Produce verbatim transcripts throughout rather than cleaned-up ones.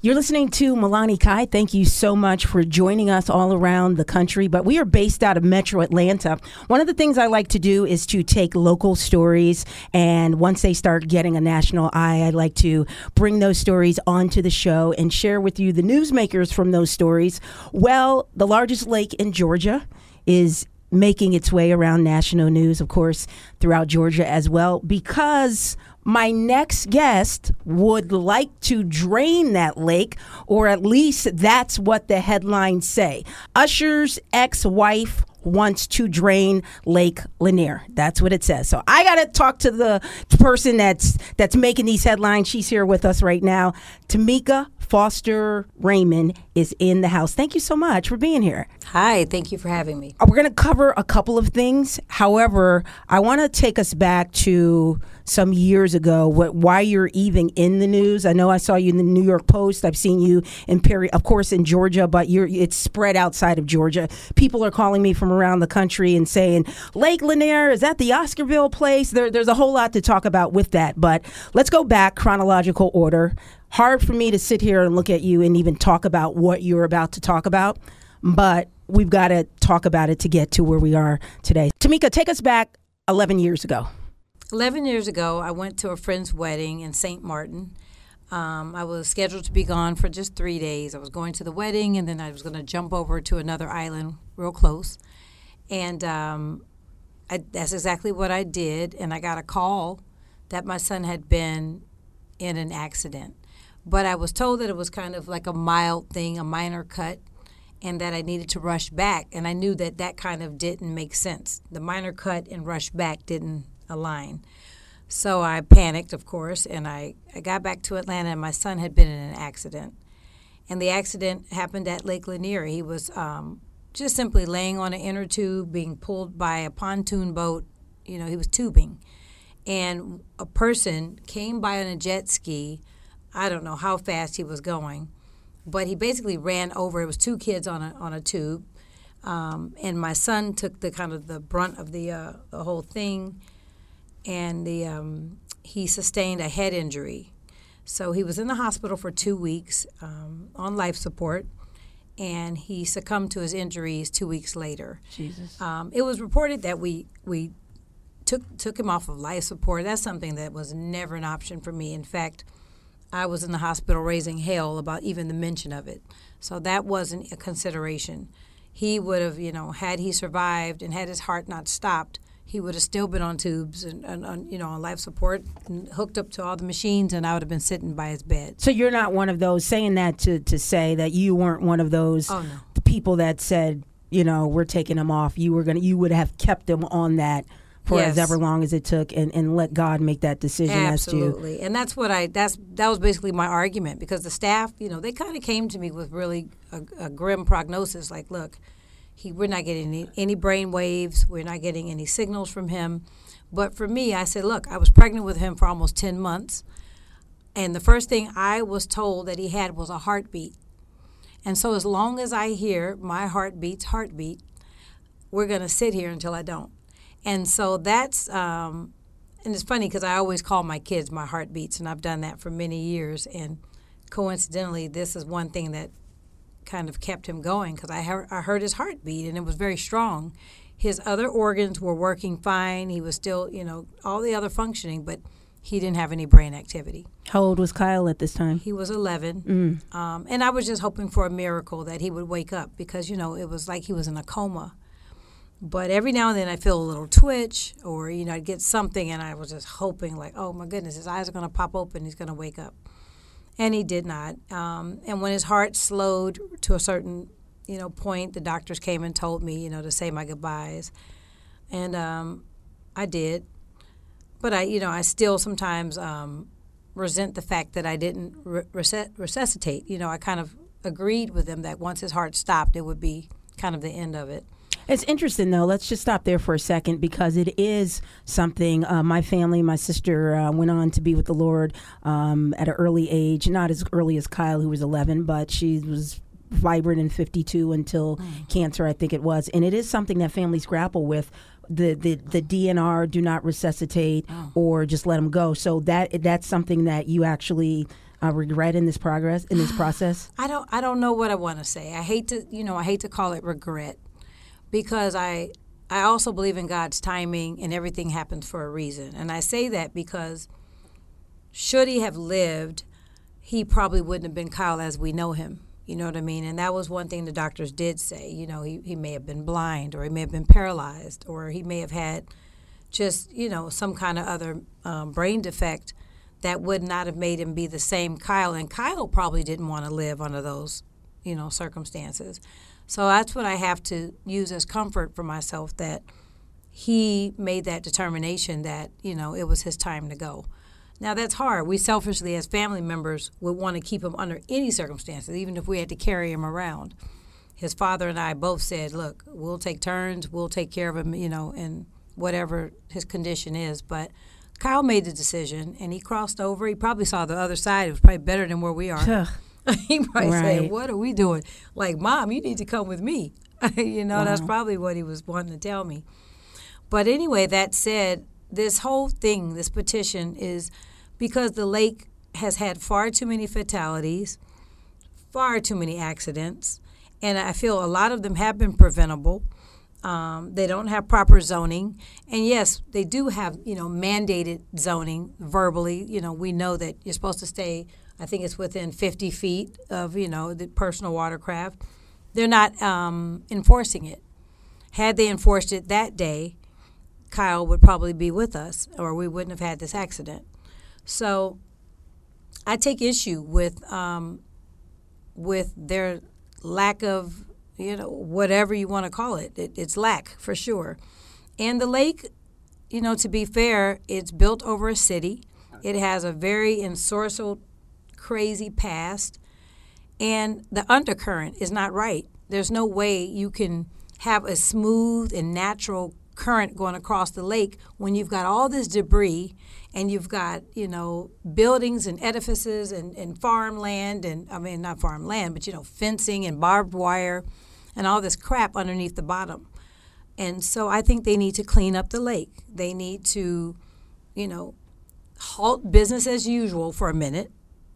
You're listening to MalaniKai. Thank you so much for joining us all around the country, but we are based out of Metro Atlanta. One of the things I like to do is to take local stories, and once they start getting a national eye, I like to bring those stories onto the show and share with you the newsmakers from those stories. Well, the largest lake in Georgia is making its way around national news, of course, throughout Georgia as well, because my next guest would like to drain that lake, or at least that's what the headlines say. Usher's ex-wife wants to drain Lake Lanier. That's what it says. So I got to talk to the person that's that's making these headlines. She's here with us right now. Tameka Foster Raymond is in the house. Thank you so much for being here. Hi, thank you for having me. We're going to cover a couple of things. However, I want to take us back to some years ago, what, why you're even in the news. I know I saw you in the New York Post. I've seen you in Perry, of course, in Georgia, but you're, it's spread outside of Georgia. People are calling me from around the country and saying, Lake Lanier, is that the Oscarville place? There, there's a whole lot to talk about with that, but let's go back chronological order. Hard for me to sit here and look at you and even talk about what you're about to talk about, but we've got to talk about it to get to where we are today. Tameka, take us back eleven years ago. eleven years ago, I went to a friend's wedding in Saint Martin. Um, I was scheduled to be gone for just three days. I was going to the wedding, and then I was going to jump over to another island real close. And um, I, that's exactly what I did, and I got a call that my son had been in an accident. But I was told that it was kind of like a mild thing, a minor cut, and that I needed to rush back. And I knew that that kind of didn't make sense. The minor cut and rush back didn't align. So I panicked, of course, and I, I got back to Atlanta, and my son had been in an accident. And the accident happened at Lake Lanier. He was um, just simply laying on an inner tube, being pulled by a pontoon boat. You know, he was tubing. And a person came by on a jet ski. I don't know how fast he was going, but he basically ran over. It was two kids on a on a tube, um, and my son took the kind of the brunt of the uh, the whole thing, and the um, he sustained a head injury. So he was in the hospital for two weeks um, on life support, and he succumbed to his injuries two weeks later. Jesus. Um, it was reported that we we took took him off of life support. That's something that was never an option for me. In fact, I was in the hospital raising hell about even the mention of it. So that wasn't a consideration. He would have, you know, had he survived and had his heart not stopped, he would have still been on tubes and, and, and you know, on life support, and hooked up to all the machines, and I would have been sitting by his bed. So you're not one of those, saying that to, to say that you weren't one of those oh, no. people that said, you know, we're taking him off. You were gonna, you would have kept him on that for yes. as ever long as it took, and, and let God make that decision Absolutely. as to... Absolutely. And that's what I, that's, that was basically my argument, because the staff, you know, they kind of came to me with really a, a grim prognosis, like, look, he, we're not getting any, any brain waves, we're not getting any signals from him. But for me, I said, look, I was pregnant with him for almost ten months, and the first thing I was told that he had was a heartbeat. And so as long as I hear my heartbeat's heartbeat, we're going to sit here until I don't. And so that's, um, and it's funny because I always call my kids my heartbeats, and I've done that for many years. And coincidentally, this is one thing that kind of kept him going, because I, he- I heard his heartbeat, and it was very strong. His other organs were working fine. He was still, you know, all the other functioning, but he didn't have any brain activity. How old was Kyle at this time? He was eleven. Mm. Um, and I was just hoping for a miracle that he would wake up, because, you know, it was like he was in a coma. But every now and then I feel a little twitch, or, you know, I'd get something, and I was just hoping, like, oh, my goodness, his eyes are going to pop open. He's going to wake up. And he did not. Um, and when his heart slowed to a certain, you know, point, the doctors came and told me, you know, to say my goodbyes. And um, I did. But, I, you know, I still sometimes um, resent the fact that I didn't re- resusc- resuscitate. You know, I kind of agreed with them that once his heart stopped, it would be kind of the end of it. It's interesting, though. Let's just stop there for a second, because it is something. Uh, my family, my sister uh, went on to be with the Lord um, at an early age, not as early as Kyle, who was eleven, but she was vibrant in fifty-two until mm. cancer, I think it was. And it is something that families grapple with. The, the the D N R, do not resuscitate, oh. or just let them go. So that that's something that you actually uh, regret in this progress, in this process? I don't. I don't know what I want to say. I hate to, you know, I hate to call it regret, because I, I also believe in God's timing, and everything happens for a reason. And I say that because, should he have lived, he probably wouldn't have been Kyle as we know him. You know what I mean? And that was one thing the doctors did say. You know, he, he may have been blind, or he may have been paralyzed, or he may have had just, you know, some kind of other um, brain defect that would not have made him be the same Kyle. And Kyle probably didn't want to live under those, you know, circumstances. So that's what I have to use as comfort for myself, that he made that determination that, you know, it was his time to go. Now, that's hard. We selfishly, as family members, would want to keep him under any circumstances, even if we had to carry him around. His father and I both said, look, we'll take turns, we'll take care of him, you know, and whatever his condition is. But Kyle made the decision, and he crossed over. He probably saw the other side. It was probably better than where we are. He probably right. said, what are we doing? Like, Mom, you need to come with me. You know, wow. That's probably what he was wanting to tell me. But anyway, that said, this whole thing, this petition, is because the lake has had far too many fatalities, far too many accidents, and I feel a lot of them have been preventable. Um, they don't have proper zoning. And, yes, they do have, you know, mandated zoning verbally. You know, we know that you're supposed to stay, I think it's within fifty feet of, you know, the personal watercraft. They're not um, enforcing it. Had they enforced it that day, Kyle would probably be with us, or we wouldn't have had this accident. So I take issue with um, with their lack of, you know, whatever you want to call it. it. It's lack for sure. And the lake, you know, to be fair, it's built over a city. It has a very ensorcelled, crazy past. And the undercurrent is not right. There's no way you can have a smooth and natural current going across the lake when you've got all this debris, and you've got, you know, buildings and edifices and, and farmland and, I mean, not farmland, but, you know, fencing and barbed wire and all this crap underneath the bottom. And so I think they need to clean up the lake. They need to, you know, halt business as usual for a minute,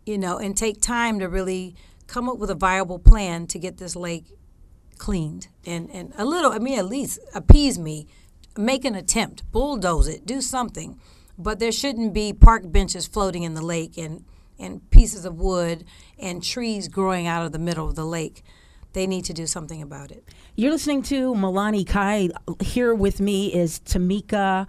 you know, and take time to really come up with a viable plan to get this lake cleaned. And, and a little, I mean, at least appease me. Make an attempt, bulldoze it, do something. But there shouldn't be park benches floating in the lake, and, and pieces of wood and trees growing out of the middle of the lake. They need to do something about it. You're listening to MalaniKai. Here with me is Tameka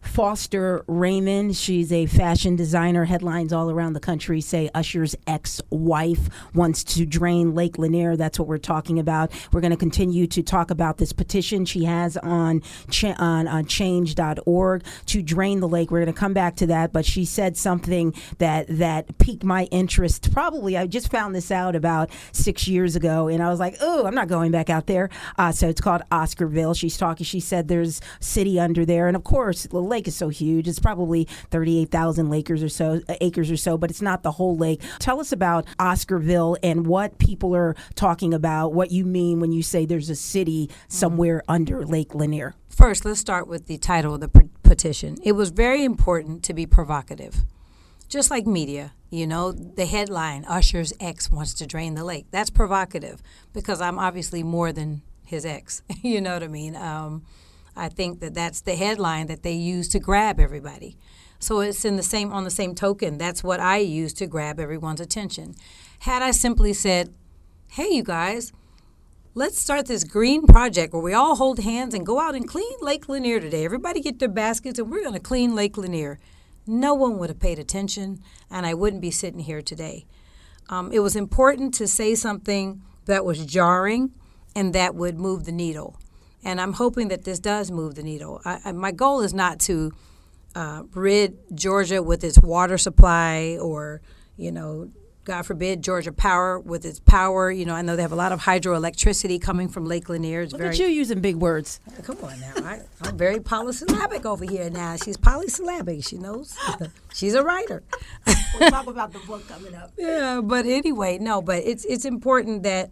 Foster Raymond. She's a fashion designer. Headlines all around the country say Usher's ex-wife wants to drain Lake Lanier. That's what we're talking about. We're going to continue to talk about this petition she has on cha- on, on change dot org to drain the lake. We're going to come back to that, but she said something that that piqued my interest. Probably, I just found this out about six years ago, and I was like, oh, I'm not going back out there. Uh, so it's called Oscarville. She's talking. She said there's city under there, and of course, the lake is so huge. It's probably thirty-eight thousand acres or so, acres or so, but it's not the whole lake. Tell us about Oscarville and what people are talking about, what you mean when you say there's a city somewhere mm-hmm. under Lake Lanier. First, let's start with the title of the p- petition. It was very important to be provocative. Just like media, you know, the headline, Usher's ex wants to drain the lake. That's provocative, because I'm obviously more than his ex. You know what I mean? Um I think that that's the headline that they use to grab everybody. So it's in the same, on the same token, that's what I use to grab everyone's attention. Had I simply said, hey, you guys, let's start this green project where we all hold hands and go out and clean Lake Lanier today. Everybody get their baskets and we're going to clean Lake Lanier. No one would have paid attention, and I wouldn't be sitting here today. Um, it was important to say something that was jarring and that would move the needle. And I'm hoping that this does move the needle. I, I, my goal is not to uh, rid Georgia with its water supply, or, you know, God forbid, Georgia Power with its power. You know, I know they have a lot of hydroelectricity coming from Lake Lanier. It's Look very, at you using big words. Come on now. I, I'm very polysyllabic over here now. She's polysyllabic. She knows. She's a writer. We'll talk about the book coming up. Yeah, but anyway, no, but it's it's important that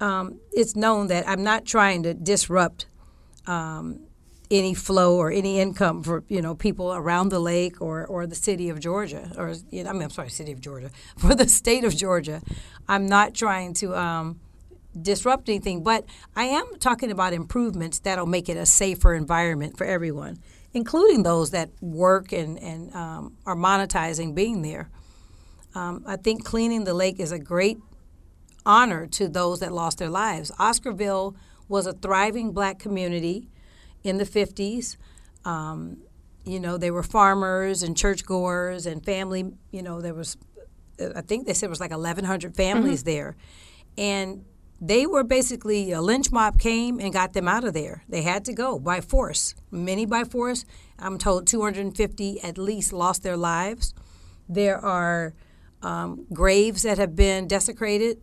um, it's known that I'm not trying to disrupt Um, any flow or any income for, you know, people around the lake or, or the city of Georgia, or, you know, I mean, I'm sorry, city of Georgia, for the state of Georgia. I'm not trying to um, disrupt anything, but I am talking about improvements that'll make it a safer environment for everyone, including those that work and, and um, are monetizing being there. Um, I think cleaning the lake is a great honor to those that lost their lives. Oscarville was a thriving black community in the fifties. Um, you know, they were farmers and churchgoers and family. You know, there was, I think they said it was like eleven hundred families mm-hmm. there. And they were basically, a lynch mob came and got them out of there. They had to go by force, many by force. I'm told two hundred fifty at least lost their lives. There are um, graves that have been desecrated.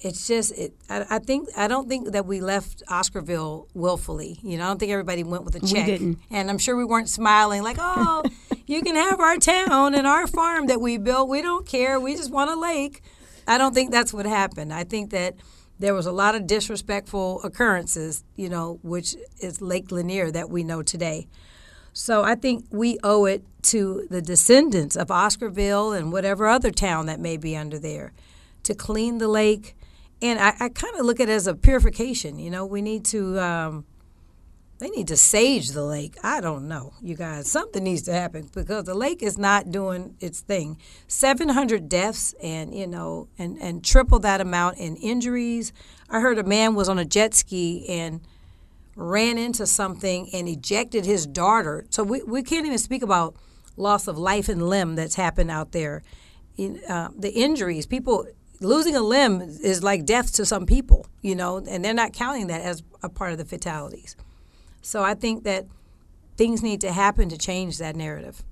It's just, it, I, I think, I don't think that we left Oscarville willfully. You know, I don't think everybody went with a check. We didn't. And I'm sure we weren't smiling like, oh, you can have our town and our farm that we built. We don't care. We just want a lake. I don't think that's what happened. I think that there was a lot of disrespectful occurrences, you know, which is Lake Lanier that we know today. So I think we owe it to the descendants of Oscarville and whatever other town that may be under there to clean the lake. And I, I kind of look at it as a purification. You know, we need to, um, they need to sage the lake. I don't know, you guys. Something needs to happen because the lake is not doing its thing. seven hundred deaths and, you know, and, and triple that amount in injuries. I heard a man was on a jet ski and ran into something and ejected his daughter. So we, we can't even speak about loss of life and limb that's happened out there. In, uh, the injuries, people... Losing a limb is like death to some people, you know, and they're not counting that as a part of the fatalities. So I think that things need to happen to change that narrative.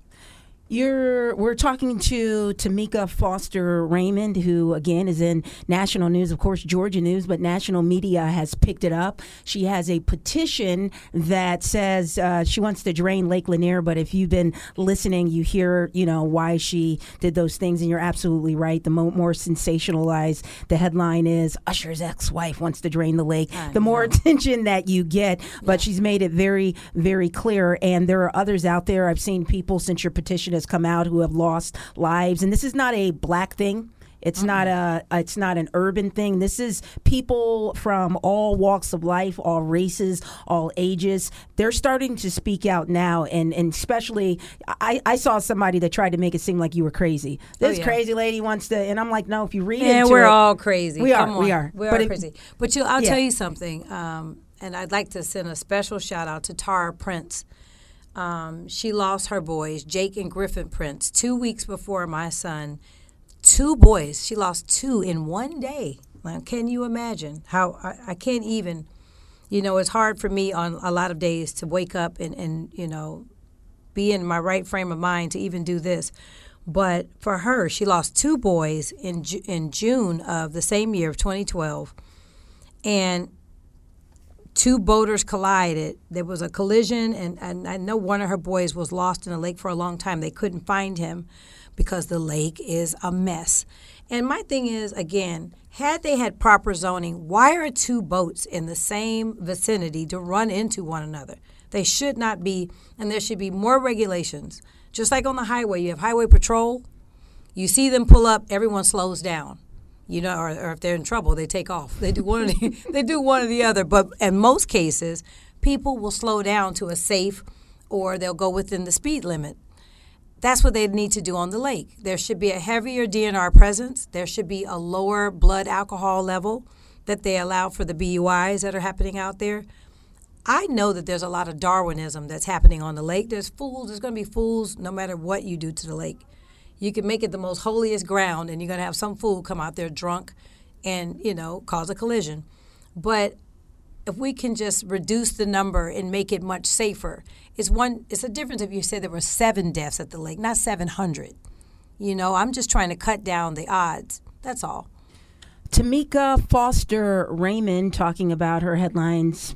You're, we're talking to Tameka Foster Raymond, who, again, is in national news, of course, Georgia news, but national media has picked it up. She has a petition that says uh, she wants to drain Lake Lanier, but if you've been listening, you hear, you know, why she did those things, and you're absolutely right. The mo- more sensationalized the headline is, Usher's ex-wife wants to drain the lake, I the know. more attention that you get, but yeah. she's made it very, very clear, and there are others out there. I've seen people since your petition has come out who have lost lives, and this is not a black thing. It's mm-hmm. not a it's not an urban thing. This is people from all walks of life, all races, all ages. They're starting to speak out now, and, and especially I, I saw somebody that tried to make it seem like you were crazy. This oh, yeah. crazy lady wants to, and I'm like, no, if you read yeah, into it. And we're all crazy. We are. We are. We are but crazy. It, but you, I'll yeah. tell you something, um, and I'd like to send a special shout out to Tara Prince. Um, she lost her boys, Jake and Griffin Prince, two weeks before my son. Two boys. She lost two in one day. Now, can you imagine how I, I can't even, you know, it's hard for me on a lot of days to wake up and, and, you know, be in my right frame of mind to even do this. But for her, she lost two boys in, in June of the same year of twenty twelve. And two boaters collided. There was a collision, and, and I know one of her boys was lost in the lake for a long time. They couldn't find him because the lake is a mess. And my thing is, again, had they had proper zoning, why are two boats in the same vicinity to run into one another? They should not be, and there should be more regulations. Just like on the highway, you have highway patrol. You see them pull up, everyone slows down. You know, or, or if they're in trouble, they take off. They do one or the, they do one or the other. But in most cases, people will slow down to a safe, or they'll go within the speed limit. That's what they need to do on the lake. There should be a heavier D N R presence. There should be a lower blood alcohol level that they allow for the B U Is that are happening out there. I know that there's a lot of Darwinism that's happening on the lake. There's fools. There's going to be fools no matter what you do to the lake. You can make it the most holiest ground, and you're going to have some fool come out there drunk and, you know, cause a collision. But if we can just reduce the number and make it much safer, it's one. It's a difference if you say there were seven deaths at the lake, not seven hundred. You know, I'm just trying to cut down the odds. That's all. Tameka Foster Raymond talking about her headlines.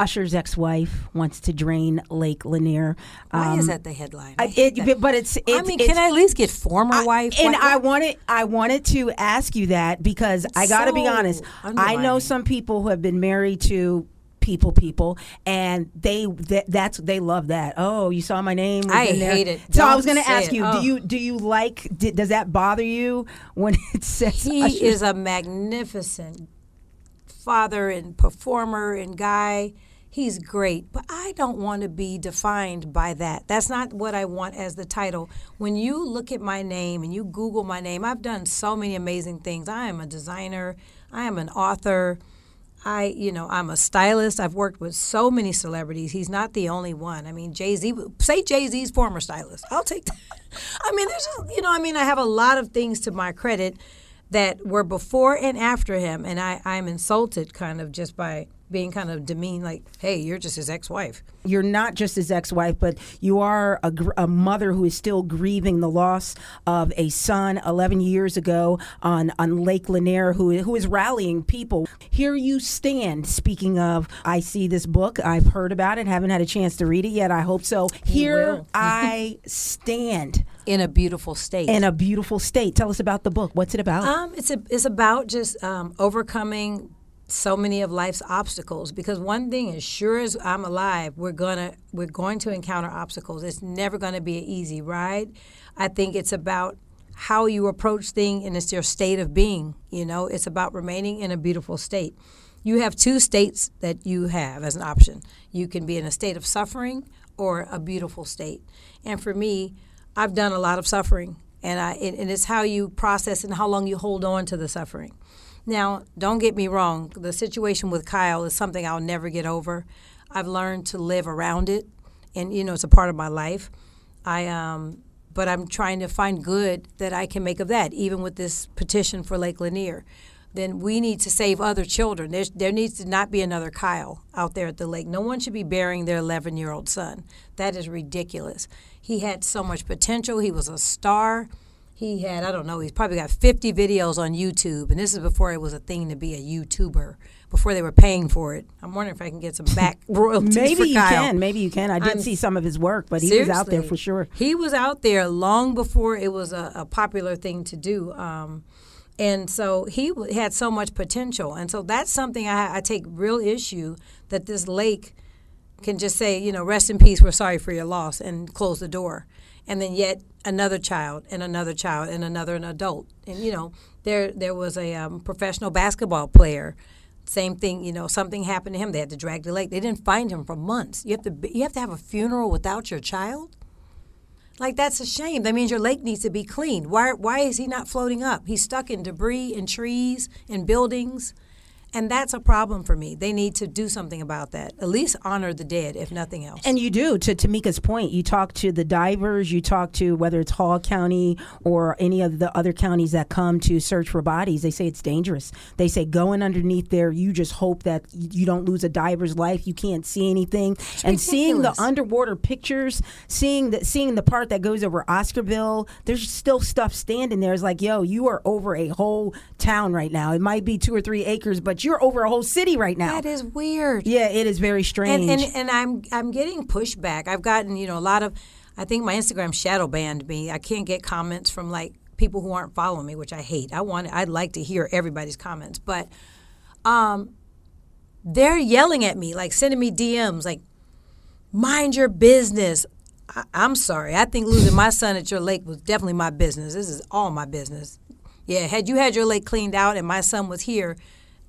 Usher's ex-wife wants to drain Lake Lanier. Um, Why is that the headline? I I, it, but it's. It, I mean, it's, can I at least get former I, wife? And wife? I wanted, I wanted to ask you that because I got to so be honest. I know some people who have been married to people people, and they th- that's they love that. Oh, you saw my name was I in there. Hate it. So Don't I was going to ask it. you, oh. do you do you like d- does that bother you when it says he Usher? Is a magnificent father and performer and guy. He's great, but I don't want to be defined by that. That's not what I want as the title. When you look at my name and you Google my name, I've done so many amazing things. I am a designer. I am an author. I, you know, I'm a stylist. I've worked with so many celebrities. He's not the only one. I mean, Jay-Z, say Jay-Z's former stylist. I'll take that. I mean, there's just, you know, I mean, I have a lot of things to my credit that were before and after him, and I, I'm insulted kind of just by being kind of demeaned, like, hey, you're just his ex-wife. You're not just his ex-wife, but you are a, gr- a mother who is still grieving the loss of a son eleven years ago on, on Lake Lanier, who, who is rallying people. Here you stand. Speaking of, I see this book. I've heard about it. Haven't had a chance to read it yet. I hope so. Here I Stand. In a Beautiful State. In a Beautiful State. Tell us about the book. What's it about? Um, it's, a, it's about just um, overcoming so many of life's obstacles, because one thing as sure as I'm alive, we're gonna we're going to encounter obstacles. It's never going to be an easy ride. I think it's about how you approach things, and it's your state of being. You know, it's about remaining in a beautiful state. You have two states that you have as an option. You can be in a state of suffering or a beautiful state. And for me, I've done a lot of suffering, and I and it's how you process and how long you hold on to the suffering. Now, don't get me wrong. The situation with Kyle is something I'll never get over. I've learned to live around it, and you know it's a part of my life. I, um, but I'm trying to find good that I can make of that. Even with this petition for Lake Lanier, then we need to save other children. There's, there needs to not be another Kyle out there at the lake. No one should be burying their eleven-year-old son. That is ridiculous. He had so much potential. He was a star. He had, I don't know, he's probably got fifty videos on YouTube, and this is before it was a thing to be a YouTuber, before they were paying for it. I'm wondering if I can get some back royalties maybe for Kyle. Maybe you can, maybe you can. I did I'm, see some of his work, but he was out there for sure. He was out there long before it was a, a popular thing to do, um, and so he w- had so much potential. And so that's something I, I take real issue, that this lake can just say, you know, rest in peace, we're sorry for your loss, and close the door. And then yet another child and another child and another an adult. And, you know, there there was a um, professional basketball player. Same thing, you know, something happened to him. They had to drag the lake. They didn't find him for months. You have to you have to have a funeral without your child? Like, that's a shame. That means your lake needs to be cleaned. Why, why is he not floating up? He's stuck in debris and trees and buildings. And that's a problem for me. They need to do something about that. At least honor the dead, if nothing else. And you do. To Tameka's point, you talk to the divers, you talk to whether it's Hall County or any of the other counties that come to search for bodies. They say it's dangerous. They say going underneath there, you just hope that you don't lose a diver's life. You can't see anything. It's and ridiculous. Seeing the underwater pictures, seeing the, seeing the part that goes over Oscarville, there's still stuff standing there. It's like, yo, you are over a whole town right now. It might be two or three acres, but you're over a whole city right now. That is weird. Yeah, it is very strange. And, and and I'm I'm getting pushback. I've gotten, you know, a lot of, I think my Instagram shadow banned me. I can't get comments from like people who aren't following me, which I hate. I want I'd like to hear everybody's comments, but um they're yelling at me, like sending me D Ms like, mind your business. I, I'm sorry. I think losing my son at your lake was definitely my business. This is all my business. Yeah, had you had your lake cleaned out and my son was here,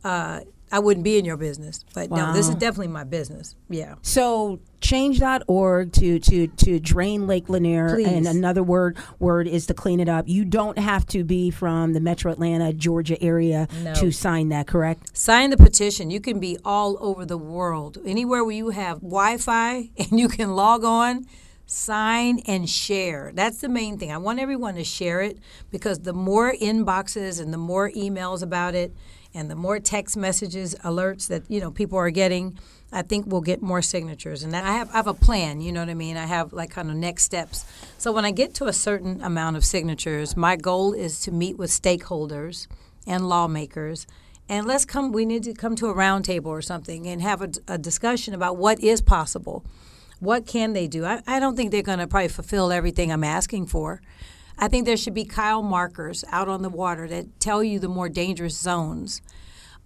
Uh, I wouldn't be in your business. But wow. No, this is definitely my business. Yeah. So change dot org to to to drain Lake Lanier. Please. And another word word is to clean it up. You don't have to be from the Metro Atlanta, Georgia area no. to sign that, correct? Sign the petition. You can be all over the world. Anywhere where you have Wi-Fi and you can log on, sign and share. That's the main thing. I want everyone to share it, because the more inboxes and the more emails about it, and the more text messages, alerts that, you know, people are getting, I think we'll get more signatures. And I have I have a plan, you know what I mean? I have, like, kind of next steps. So when I get to a certain amount of signatures, my goal is to meet with stakeholders and lawmakers. And let's come, we need to come to a round table or something and have a, a discussion about what is possible. What can they do? I, I don't think they're going to probably fulfill everything I'm asking for. I think there should be Kyle markers out on the water that tell you the more dangerous zones.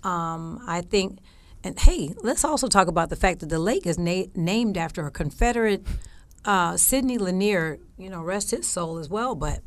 Um, I think And hey, let's also talk about the fact that the lake is na- named after a Confederate, uh, Sidney Lanier, you know, rest his soul as well, but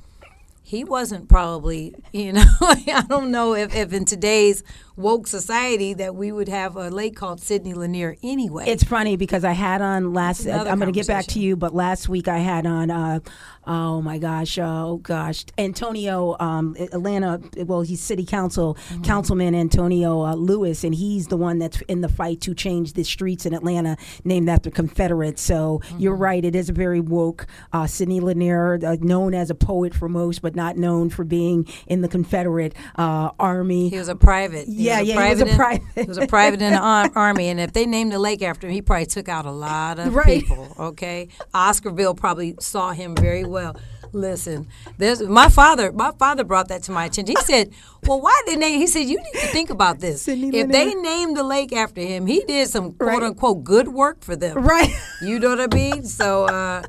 he wasn't probably, you know, I don't know if, if in today's woke society that we would have a lake called Sidney Lanier anyway. It's funny because I had on last, Another I'm going to get back to you, but last week I had on, uh, oh my gosh, oh gosh, Antonio, um, Atlanta, well, he's city council, mm-hmm. councilman Antonio uh, Lewis, and he's the one that's in the fight to change the streets in Atlanta named after Confederates. So mm-hmm. you're right, it is a very woke uh, Sidney Lanier, uh, known as a poet for most, but not known for being in the Confederate uh, Army. He was a private. He yeah, was a yeah, private he was a private. In, he was a private in the ar- Army, and if they named the lake after him, he probably took out a lot of right. people, okay? Oscarville probably saw him very well. Listen, there's my father my father brought that to my attention. He said, well, why didn't they? He said, you need to think about this. Sidney if Lanier. They named the lake after him, he did some quote-unquote right. good work for them. Right. You know what I mean? So uh,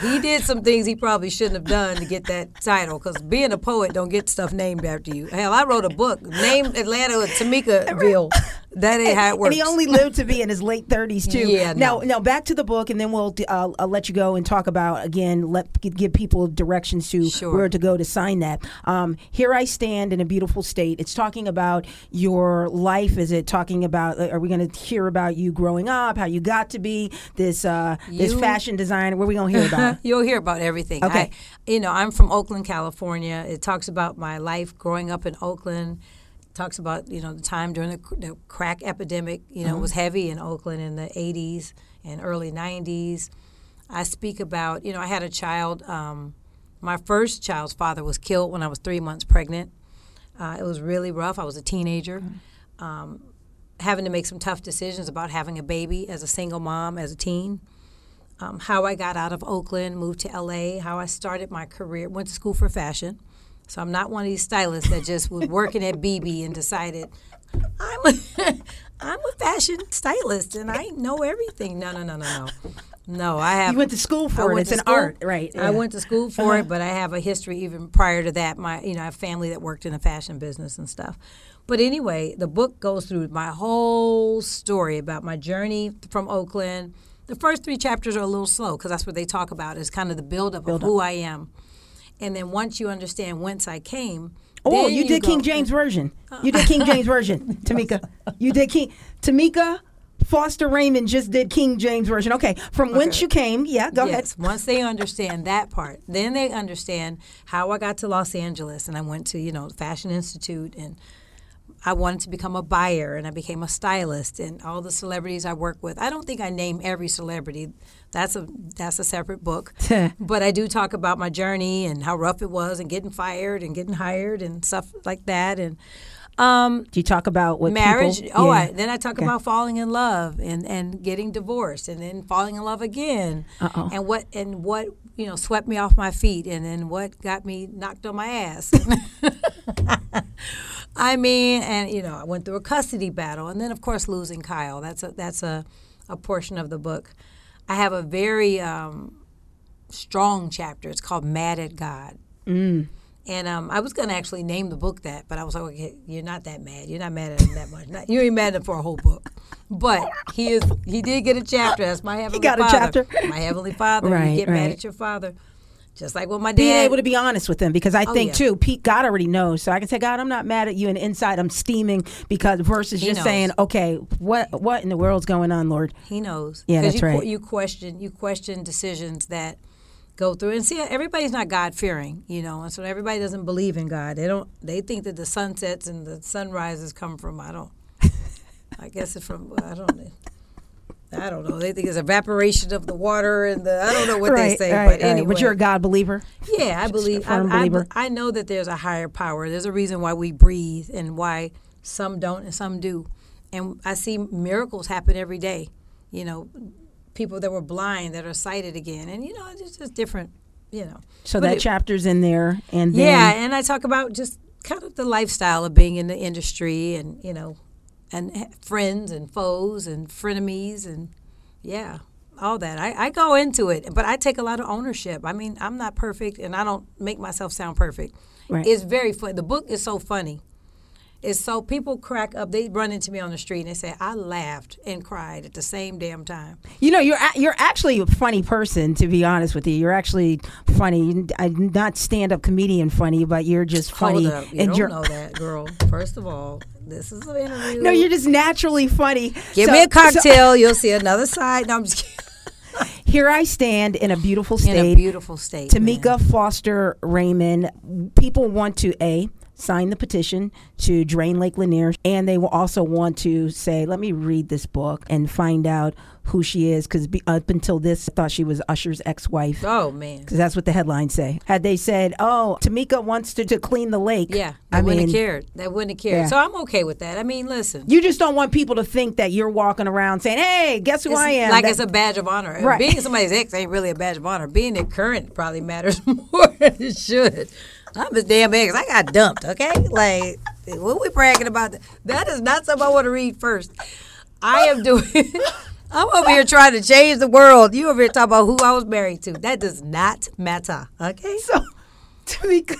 he did some things he probably shouldn't have done to get that title, because being a poet don't get stuff named after you. Hell, I wrote a book named Atlanta Tamekaville. That ain't and, how it works. And he only lived to be in his late thirties, too. Yeah, no. Now, now back to the book, and then we'll uh, I'll let you go and talk about, again, let give people directions to sure. where to go to sign that. Um, Here I Stand in a Beautiful State. It's talking about your life. Is it talking about, are we going to hear about you growing up, how you got to be this uh, you, this fashion designer? What are we going to hear about? You'll hear about everything. Okay. I, you know, I'm from Oakland, California. It talks about my life growing up in Oakland. Talks about, you know, the time during the, the crack epidemic, you know, mm-hmm. was heavy in Oakland in the eighties and early nineties. I speak about, you know, I had a child. Um, my first child's father was killed when I was three months pregnant. Uh, it was really rough. I was a teenager, mm-hmm. um, having to make some tough decisions about having a baby as a single mom, as a teen. Um, how I got out of Oakland, moved to L A, how I started my career, went to school for fashion. So I'm not one of these stylists that just was working at B B and decided, I'm a, I'm a fashion stylist and I know everything. No, no, no, no, no. No, I have. You went to school for it. It's an art, right? Yeah. I went to school for uh-huh. it, but I have a history even prior to that. My, you know, I have family that worked in the fashion business and stuff. But anyway, the book goes through my whole story about my journey from Oakland. The first three chapters are a little slow because that's what they talk about is kind of the buildup build of who I am. And then once you understand whence I came, oh, you, you did go, King James Version. You did King James Version, Tameka. You did King Tameka Foster Raymond just did King James Version. Okay, from okay. whence you came. Yeah, go yes. ahead. Once they understand that part, then they understand how I got to Los Angeles, and I went to you know Fashion Institute, and I wanted to become a buyer, and I became a stylist, and all the celebrities I work with. I don't think I name every celebrity. That's a that's a separate book. But I do talk about my journey and how rough it was and getting fired and getting hired and stuff like that. And um, do you talk about what marriage? People, oh, yeah. I, then I talk okay. about falling in love and, and getting divorced and then falling in love again. Uh-oh. And what and what you know swept me off my feet and then what got me knocked on my ass. I mean, and you know, I went through a custody battle and then of course losing Kyle. That's a that's a, a portion of the book. I have a very um, strong chapter. It's called Mad at God. Mm. And um, I was going to actually name the book that, but I was like, okay, you're not that mad. You're not mad at him that much. Not, you ain't mad at him for a whole book. But he is. He did get a chapter. That's my Heavenly Father. He got Father. a chapter. My Heavenly Father. Right, you get right. mad at your father. Just like what my dad. Being able to be honest with them because I oh, think, yeah. too, Pete, God already knows. So I can say, God, I'm not mad at you. And inside, I'm steaming because versus he just knows. saying, okay, what what in the world's going on, Lord? He knows. Yeah, that's you, right. You question, you question decisions that go through. And see, everybody's not God-fearing, you know. And so everybody doesn't believe in God. They don't. They think that the sunsets and the sunrises come from, I don't, I guess it's from, I don't know. I don't know. They think it's evaporation of the water, and the, I don't know what right, they say. Right, but anyway, right. But you're a God believer. Yeah, I believe. I, believer. I, I know that there's a higher power. There's a reason why we breathe, and why some don't and some do. And I see miracles happen every day. You know, people that were blind that are sighted again, and you know, it's just different. You know. So but that it, chapter's in there, and then yeah, and I talk about just kind of the lifestyle of being in the industry, and you know. And friends and foes and frenemies and, yeah, all that. I, I go into it, but I take a lot of ownership. I mean, I'm not perfect, and I don't make myself sound perfect. Right. It's very funny. The book is so funny. is so people crack up. They run into me on the street and they say, I laughed and cried at the same damn time. You know, you're you're actually a funny person, to be honest with you. You're actually funny. I'm not stand-up comedian funny, but you're just funny. Hold up. You and don't you're... know that, girl. First of all, this is an interview. No, you're just naturally funny. Give so, me a cocktail. So... You'll see another side. No, I'm just kidding. Here I Stand in a Beautiful State. In a Beautiful State. Tameka Foster Raymond. People want to, A, sign the petition to drain Lake Lanier, and they will also want to say, let me read this book and find out who she is, because up until this, I thought she was Usher's ex-wife. Oh, man. Because that's what the headlines say. Had they said, oh, Tameka wants to, to clean the lake. Yeah, I wouldn't mean, have cared. That wouldn't have cared. Yeah. So I'm okay with that. I mean, listen. You just don't want people to think that you're walking around saying, hey, guess who it's I am. Like that, it's a badge of honor. Right. Being somebody's ex ain't really a badge of honor. Being in current probably matters more than it should. I'm his damn ex. I got dumped, okay? Like, what we bragging about? That? that is not something I want to read first. I am doing... I'm over here trying to change the world. You over here talking about who I was married to. That does not matter. Okay? So, Tameka,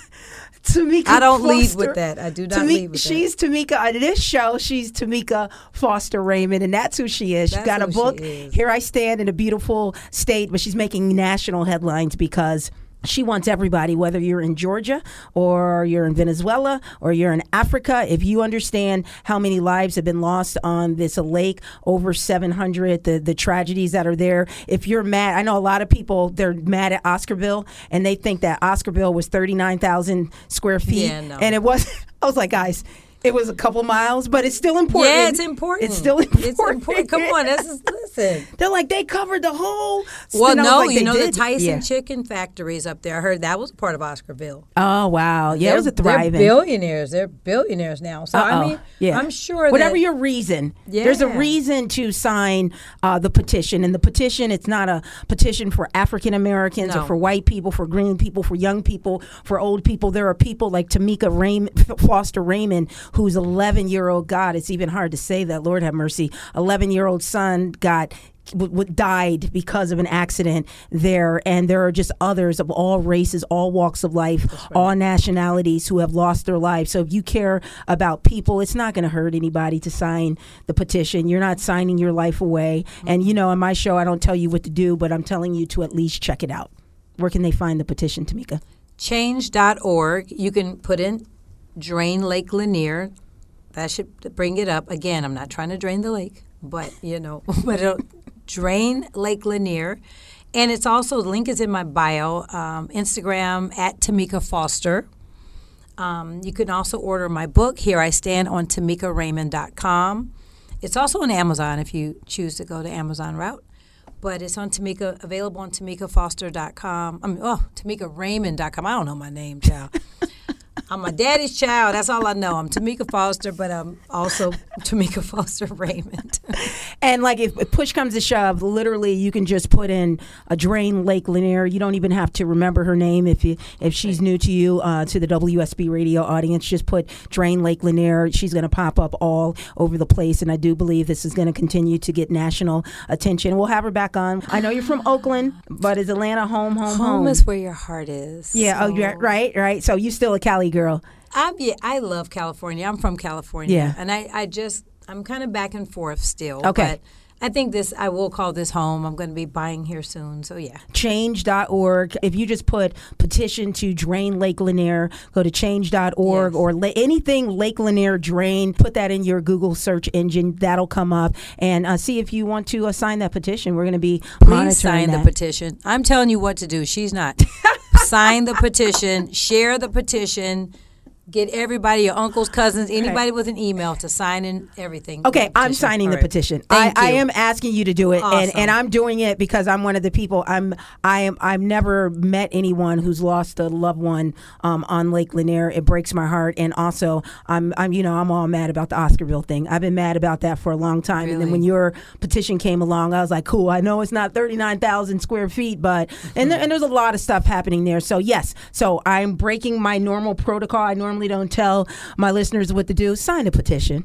Tameka I don't Foster, lead with that. I do not Tameka, lead with she's that. She's Tameka. On this show, she's Tameka Foster Raymond, and that's who she is. She's got a book, Here I Stand in a Beautiful State, but she's making national headlines because... she wants everybody, whether you're in Georgia or you're in Venezuela or you're in Africa. If you understand how many lives have been lost on this lake, over seven hundred, the, the tragedies that are there. If you're mad, I know a lot of people, they're mad at Oscarville, and they think that Oscarville was thirty-nine thousand square feet. Yeah, no. And it was, I was like, guys. It was a couple miles, but it's still important. Yeah, it's important. It's still important. It's important. Come on, this is, listen. They're like, they covered the whole. Well, no, like, you know, did. The Tyson yeah. Chicken Factory is up there. I heard that was part of Oscarville. Oh, wow. Yeah, they're, it was a thriving. They're billionaires. They're billionaires now. So, Uh-oh. I mean, yeah. I'm sure Whatever that, your reason, yeah. there's a reason to sign uh, the petition. And the petition, it's not a petition for African Americans no. or for white people, for green people, for young people, for old people. There are people like Tameka Raymond, Foster Raymond, whose eleven-year-old, God, it's even hard to say that, Lord have mercy, eleven-year-old son got w- w- died because of an accident there. And there are just others of all races, all walks of life, right. all nationalities who have lost their lives. So if you care about people, it's not going to hurt anybody to sign the petition. You're not signing your life away. Mm-hmm. And, you know, on my show, I don't tell you what to do, but I'm telling you to at least check it out. Where can they find the petition, Tameka? change dot org. You can put in Drain Lake Lanier. That should bring it up. Again, I'm not trying to drain the lake, but, you know, but it'll drain Lake Lanier. And it's also, the link is in my bio, um, Instagram, at Tameka Foster. Um, you can also order my book, Here I Stand, on Tameka Raymond dot com. It's also on Amazon if you choose to go the Amazon route. But it's on Tameka, available on Tameka Foster dot com. I mean, oh, Tameka Raymond dot com. I don't know my name, child. I'm my daddy's child. That's all I know. I'm Tameka Foster, but I'm also Tameka Foster Raymond. And, like, if push comes to shove, literally you can just put in a Drain Lake Lanier. You don't even have to remember her name if you if she's new to you, uh, to the W S B radio audience. Just put Drain Lake Lanier. She's going to pop up all over the place, and I do believe this is going to continue to get national attention. We'll have her back on. I know you're from Oakland, but is Atlanta home, home, home? Home is where your heart is. Yeah, so. oh, right, right. So you still a Cali girl. I'm, yeah, I love California. I'm from California. Yeah. And I, I just, I'm kind of back and forth still. Okay. But I think this, I will call this home. I'm going to be buying here soon. So, yeah. change dot org. If you just put petition to drain Lake Lanier, go to change dot org yes. or la- anything Lake Lanier drain, put that in your Google search engine. That'll come up. And uh, see if you want to uh, sign that petition. We're going to be Please monitoring sign that. the petition. I'm telling you what to do. She's not. Sign the petition, share the petition, get everybody, your uncles, cousins, anybody okay. with an email to sign in everything. Okay, I'm signing right. the petition. I, I am asking you to do it, awesome. and, and I'm doing it because I'm one of the people. I'm I am I've never met anyone who's lost a loved one um, on Lake Lanier. It breaks my heart, and also I'm I'm you know I'm all mad about the Oscarville thing. I've been mad about that for a long time, really? And then when your petition came along, I was like, cool. I know it's not thirty-nine thousand square feet, but mm-hmm. and there, and there's a lot of stuff happening there. So yes, so I'm breaking my normal protocol. I normally don't tell my listeners what to do. Sign a petition.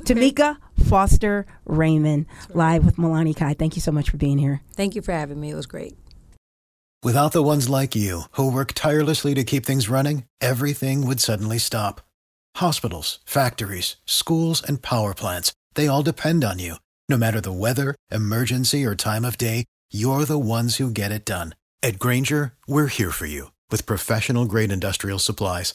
Okay. Tameka Foster Raymond, right. live with MalaniKai. Thank you so much for being here. Thank you for having me. It was great. Without the ones like you who work tirelessly to keep things running, everything would suddenly stop. Hospitals, factories, schools, and power plants, they all depend on you. No matter the weather, emergency, or time of day, you're the ones who get it done. At Grainger, we're here for you with professional-grade industrial supplies.